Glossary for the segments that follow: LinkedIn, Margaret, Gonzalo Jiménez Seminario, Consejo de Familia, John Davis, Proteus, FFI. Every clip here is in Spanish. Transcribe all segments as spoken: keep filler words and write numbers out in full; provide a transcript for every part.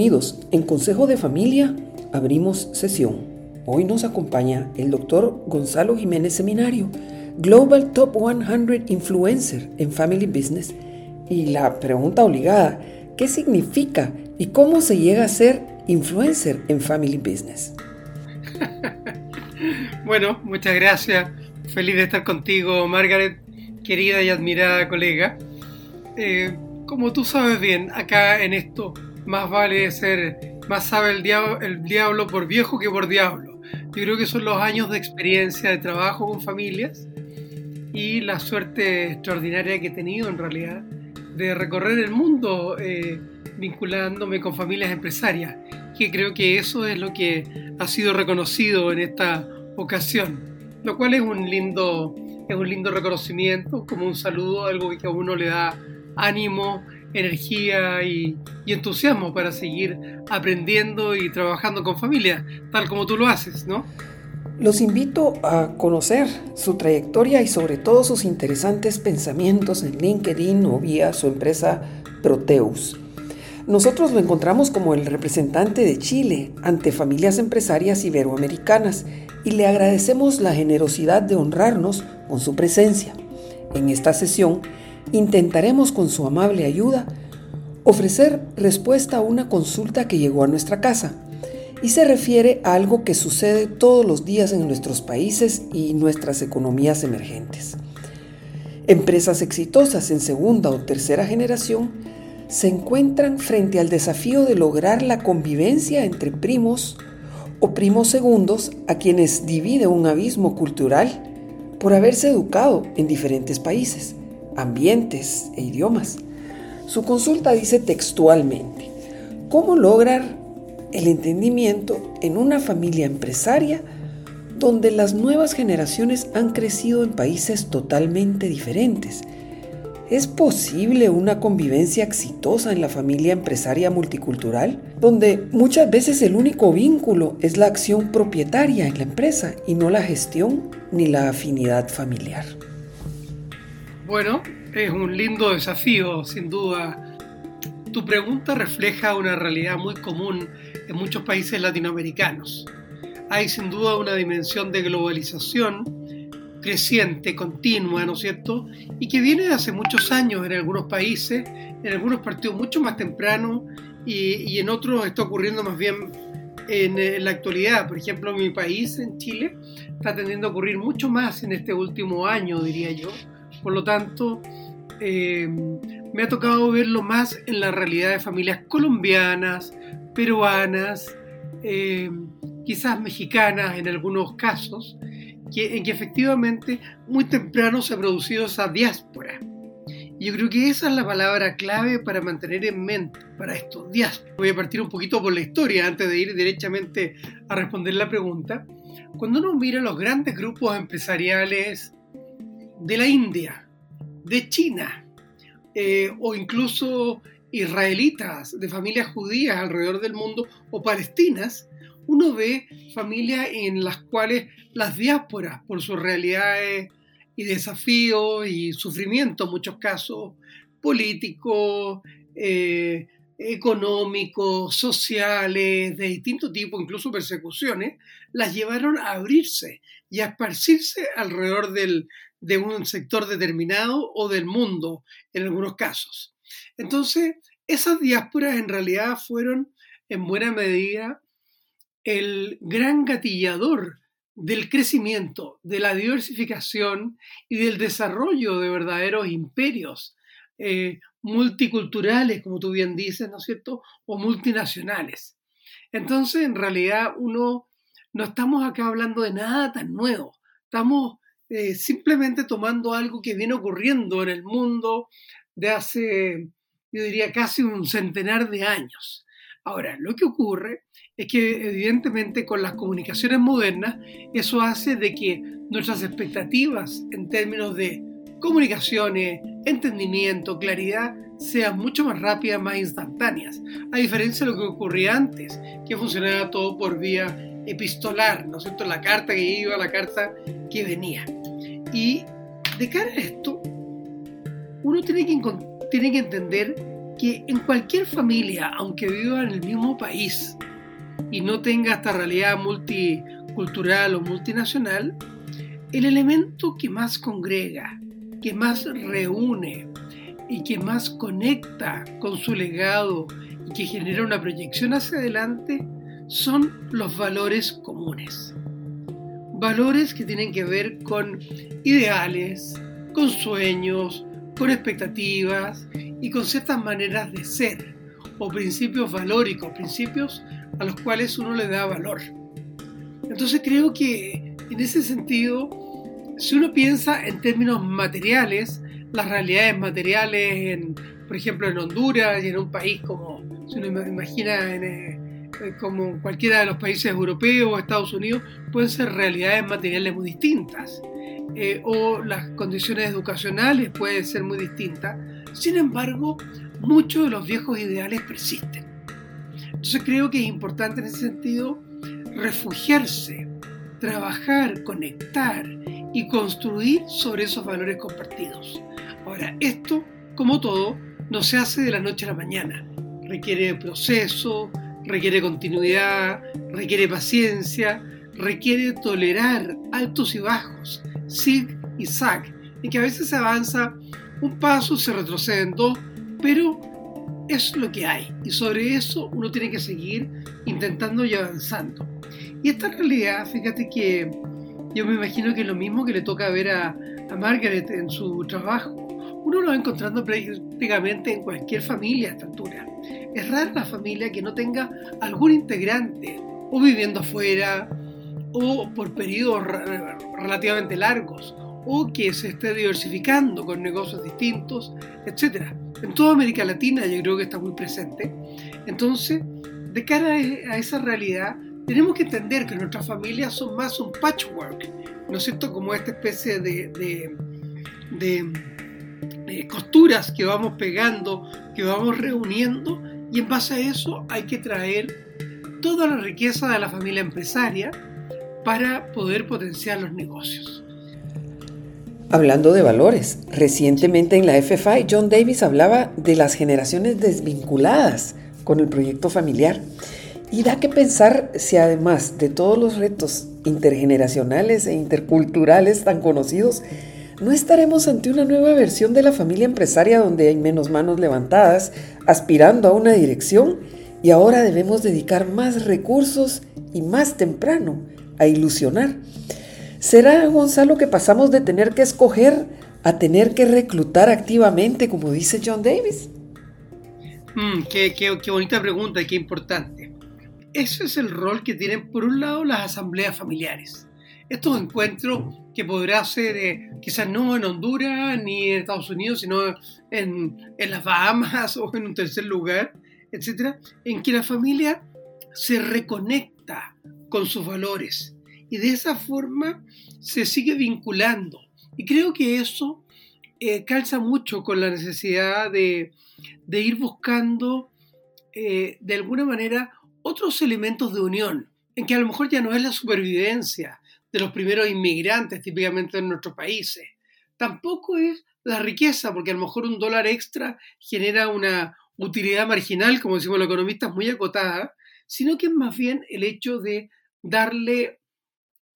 Unidos, en Consejo de Familia, abrimos sesión. Hoy nos acompaña el doctor Gonzalo Jiménez Seminario, Global Top cien Influencer en Family Business. Y la pregunta obligada, ¿qué significa y cómo se llega a ser influencer en Family Business? Bueno, muchas gracias. Feliz de estar contigo, Margaret, querida y admirada colega. Eh, como tú sabes bien, acá en esto más vale ser, más sabe el diablo, el diablo por viejo que por diablo. Yo creo que son los años de experiencia, de trabajo con familias y la suerte extraordinaria que he tenido en realidad de recorrer el mundo eh, vinculándome con familias empresarias, que creo que eso es lo que ha sido reconocido en esta ocasión, lo cual es un lindo... Es un lindo reconocimiento, como un saludo, algo que a uno le da ánimo, energía y, y entusiasmo para seguir aprendiendo y trabajando con familia, tal como tú lo haces, ¿no? Los invito a conocer su trayectoria y sobre todo sus interesantes pensamientos en LinkedIn o vía su empresa Proteus. Nosotros lo encontramos como el representante de Chile ante familias empresarias iberoamericanas y le agradecemos la generosidad de honrarnos con su presencia. En esta sesión intentaremos con su amable ayuda ofrecer respuesta a una consulta que llegó a nuestra casa y se refiere a algo que sucede todos los días en nuestros países y nuestras economías emergentes. Empresas exitosas en segunda o tercera generación se encuentran frente al desafío de lograr la convivencia entre primos o primos segundos a quienes divide un abismo cultural por haberse educado en diferentes países, ambientes e idiomas. Su consulta dice textualmente: ¿cómo lograr el entendimiento en una familia empresaria donde las nuevas generaciones han crecido en países totalmente diferentes? ¿Es posible una convivencia exitosa en la familia empresaria multicultural, donde muchas veces el único vínculo es la acción propietaria en la empresa y no la gestión ni la afinidad familiar? Bueno, es un lindo desafío, sin duda. Tu pregunta refleja una realidad muy común en muchos países latinoamericanos. Hay sin duda una dimensión de globalización creciente, continua, ¿no es cierto? Y que viene de hace muchos años en algunos países, en algunos partidos mucho más temprano y, y en otros está ocurriendo más bien en, en la actualidad. Por ejemplo, mi país, en Chile, está tendiendo a ocurrir mucho más en este último año, diría yo. Por lo tanto, eh, me ha tocado verlo más en la realidad de familias colombianas, peruanas, eh, quizás mexicanas en algunos casos, Que, en que efectivamente muy temprano se ha producido esa diáspora. Y yo creo que esa es la palabra clave para mantener en mente para esto, diáspora. Voy a partir un poquito por la historia antes de ir derechamente a responder la pregunta. Cuando uno mira los grandes grupos empresariales de la India, de China, eh, o incluso israelitas de familias judías alrededor del mundo o palestinas, uno ve familias en las cuales las diásporas, por sus realidades y desafíos y sufrimiento, en muchos casos políticos, eh, económicos, sociales, de distinto tipo, incluso persecuciones, las llevaron a abrirse y a esparcirse alrededor del, de un sector determinado o del mundo, en algunos casos. Entonces, esas diásporas en realidad fueron, en buena medida, el gran gatillador del crecimiento, de la diversificación y del desarrollo de verdaderos imperios eh, multiculturales, como tú bien dices, ¿no es cierto?, o multinacionales. Entonces, en realidad, uno no estamos acá hablando de nada tan nuevo, estamos eh, simplemente tomando algo que viene ocurriendo en el mundo de hace, yo diría, casi un centenar de años. Ahora, lo que ocurre es que evidentemente con las comunicaciones modernas eso hace de que nuestras expectativas en términos de comunicaciones, entendimiento, claridad, sean mucho más rápidas, más instantáneas, a diferencia de lo que ocurría antes, que funcionaba todo por vía epistolar, ¿no es cierto? La carta que iba, la carta que venía. Y de cara a esto, uno tiene que, tiene que entender que en cualquier familia, aunque viva en el mismo país y no tenga esta realidad multicultural o multinacional, el elemento que más congrega, que más reúne y que más conecta con su legado y que genera una proyección hacia adelante son los valores comunes. Valores que tienen que ver con ideales, con sueños, con expectativas y con ciertas maneras de ser o principios valóricos, principios a los cuales uno le da valor. Entonces creo que en ese sentido, si uno piensa en términos materiales, las realidades materiales, en, por ejemplo, en Honduras y en un país como, si uno imagina en eh, como cualquiera de los países europeos o Estados Unidos, pueden ser realidades materiales muy distintas eh, o las condiciones educacionales pueden ser muy distintas. Sin embargo, muchos de los viejos ideales persisten. Entonces creo que es importante en ese sentido refugiarse, trabajar, conectar y construir sobre esos valores compartidos. Ahora, esto, como todo, no se hace de la noche a la mañana. Requiere proceso, requiere continuidad, requiere paciencia, requiere tolerar altos y bajos, zig y zag, en que a veces se avanza un paso, se retroceden dos, pero es lo que hay y sobre eso uno tiene que seguir intentando y avanzando. Y esta realidad, fíjate que yo me imagino que es lo mismo que le toca ver a, a Margaret en su trabajo. Uno lo va encontrando prácticamente en cualquier familia a esta altura. Es rara la familia que no tenga algún integrante o viviendo afuera o por periodos re- relativamente largos o que se esté diversificando con negocios distintos, etcétera. En toda América Latina yo creo que está muy presente. Entonces, de cara a esa realidad, tenemos que entender que nuestras familias son más un patchwork, ¿no es cierto? Como esta especie de... de, de Eh, costuras que vamos pegando, que vamos reuniendo, y en base a eso hay que traer toda la riqueza de la familia empresaria para poder potenciar los negocios. Hablando de valores, recientemente en la F F I, John Davis hablaba de las generaciones desvinculadas con el proyecto familiar, y da que pensar si además de todos los retos intergeneracionales e interculturales tan conocidos, ¿no estaremos ante una nueva versión de la familia empresaria donde hay menos manos levantadas, aspirando a una dirección? Y ahora debemos dedicar más recursos y más temprano a ilusionar. ¿Será, Gonzalo, que pasamos de tener que escoger a tener que reclutar activamente, como dice John Davis? Mm, qué, qué, qué bonita pregunta, qué importante. Ese es el rol que tienen, por un lado, las asambleas familiares. Estos encuentros que podrá ser eh, quizás no en Honduras ni en Estados Unidos, sino en, en las Bahamas o en un tercer lugar, etcétera, en que la familia se reconecta con sus valores y de esa forma se sigue vinculando. Y creo que eso eh, calza mucho con la necesidad de, de ir buscando eh, de alguna manera otros elementos de unión, en que a lo mejor ya no es la supervivencia de los primeros inmigrantes típicamente en nuestros países. Tampoco es la riqueza, porque a lo mejor un dólar extra genera una utilidad marginal, como decimos los economistas, muy acotada, sino que es más bien el hecho de darle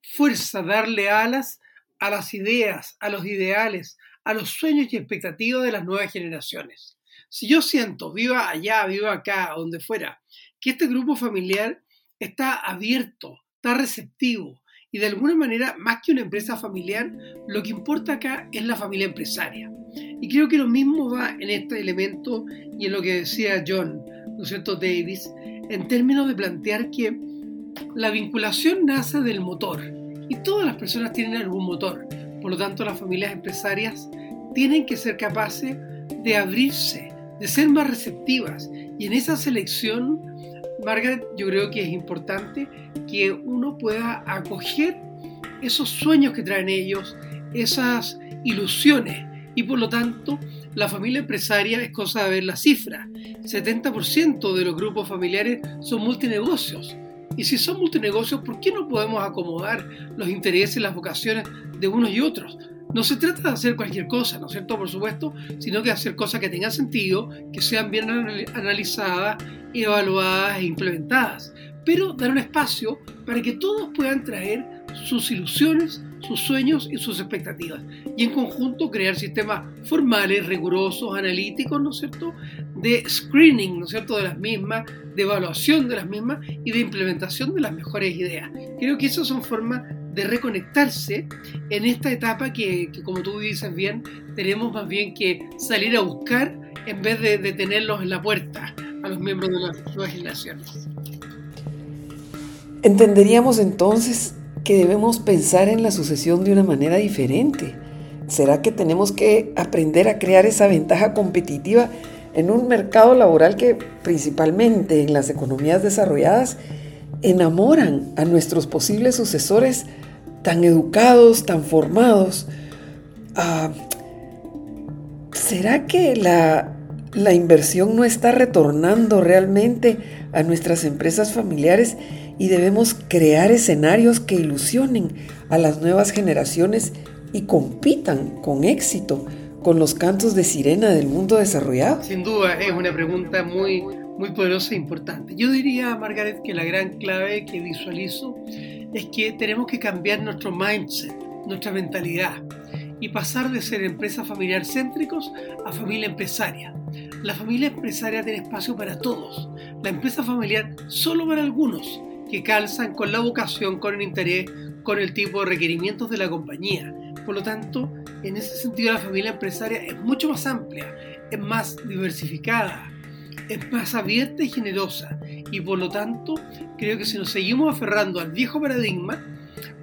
fuerza, darle alas a las ideas, a los ideales, a los sueños y expectativas de las nuevas generaciones. Si yo siento, viva allá, viva acá, donde fuera, que este grupo familiar está abierto, está receptivo, y de alguna manera, más que una empresa familiar, lo que importa acá es la familia empresaria. Y creo que lo mismo va en este elemento y en lo que decía John, ¿no es cierto?, Davis, en términos de plantear que la vinculación nace del motor. Y todas las personas tienen algún motor. Por lo tanto, las familias empresarias tienen que ser capaces de abrirse, de ser más receptivas. Y en esa selección, Margaret, yo creo que es importante que uno pueda acoger esos sueños que traen ellos, esas ilusiones, y por lo tanto la familia empresaria es cosa de ver las cifras. setenta por ciento de los grupos familiares son multinegocios, y si son multinegocios, ¿por qué no podemos acomodar los intereses, las vocaciones de unos y otros? No se trata de hacer cualquier cosa, ¿no es cierto?, por supuesto, sino que hacer cosas que tengan sentido, que sean bien analizadas, evaluadas e implementadas, pero dar un espacio para que todos puedan traer sus ilusiones, sus sueños y sus expectativas, y en conjunto crear sistemas formales, rigurosos, analíticos, ¿no es cierto?, de screening, ¿no es cierto?, de las mismas, de evaluación de las mismas y de implementación de las mejores ideas. Creo que esas son formas de reconectarse en esta etapa que, que, como tú dices bien, tenemos más bien que salir a buscar en vez de, de tenerlos en la puerta a los miembros de las nuevas generaciones. Entenderíamos entonces que debemos pensar en la sucesión de una manera diferente. ¿Será que tenemos que aprender a crear esa ventaja competitiva en un mercado laboral que, principalmente en las economías desarrolladas, enamoran a nuestros posibles sucesores tan educados, tan formados? Ah, ¿será que la, la inversión no está retornando realmente a nuestras empresas familiares? Y debemos crear escenarios que ilusionen a las nuevas generaciones y compitan con éxito con los cantos de sirena del mundo desarrollado. Sin duda, es una pregunta muy, muy poderosa e importante. Yo diría, Margaret, que la gran clave que visualizo es que tenemos que cambiar nuestro mindset, nuestra mentalidad, y pasar de ser empresas familiar céntricos a familia empresaria. La familia empresaria tiene espacio para todos, la empresa familiar solo para algunos, que calzan con la vocación, con el interés, con el tipo de requerimientos de la compañía. Por lo tanto, en ese sentido, la familia empresaria es mucho más amplia, es más diversificada, es más abierta y generosa. Y por lo tanto, creo que si nos seguimos aferrando al viejo paradigma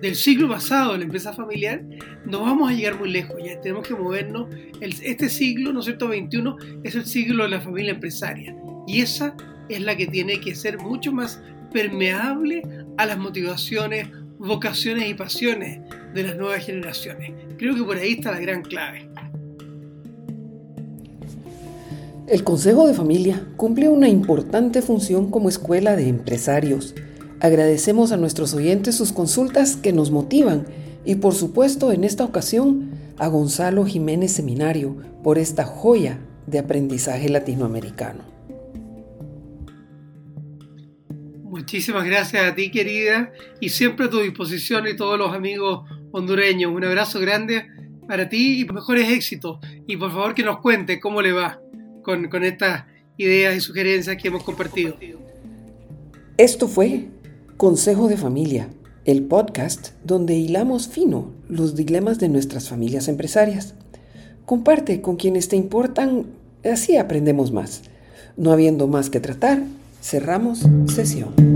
del siglo pasado de la empresa familiar, no vamos a llegar muy lejos. Ya tenemos que movernos. Este siglo, ¿no es cierto?, veintiuno, es el siglo de la familia empresaria. Y esa es la que tiene que ser mucho más permeable a las motivaciones, vocaciones y pasiones de las nuevas generaciones. Creo que por ahí está la gran clave. El Consejo de Familia cumple una importante función como escuela de empresarios. Agradecemos a nuestros oyentes sus consultas que nos motivan y, por supuesto, en esta ocasión a Gonzalo Jiménez Seminario por esta joya de aprendizaje latinoamericano. Muchísimas gracias a ti, querida, y siempre a tu disposición, y todos los amigos hondureños. Un abrazo grande para ti y mejores éxitos. Y por favor que nos cuente cómo le va con, con estas ideas y sugerencias que hemos compartido. Esto fue Consejo de Familia, el podcast donde hilamos fino los dilemas de nuestras familias empresarias. Comparte con quienes te importan, así aprendemos más. No habiendo más que tratar, cerramos sesión.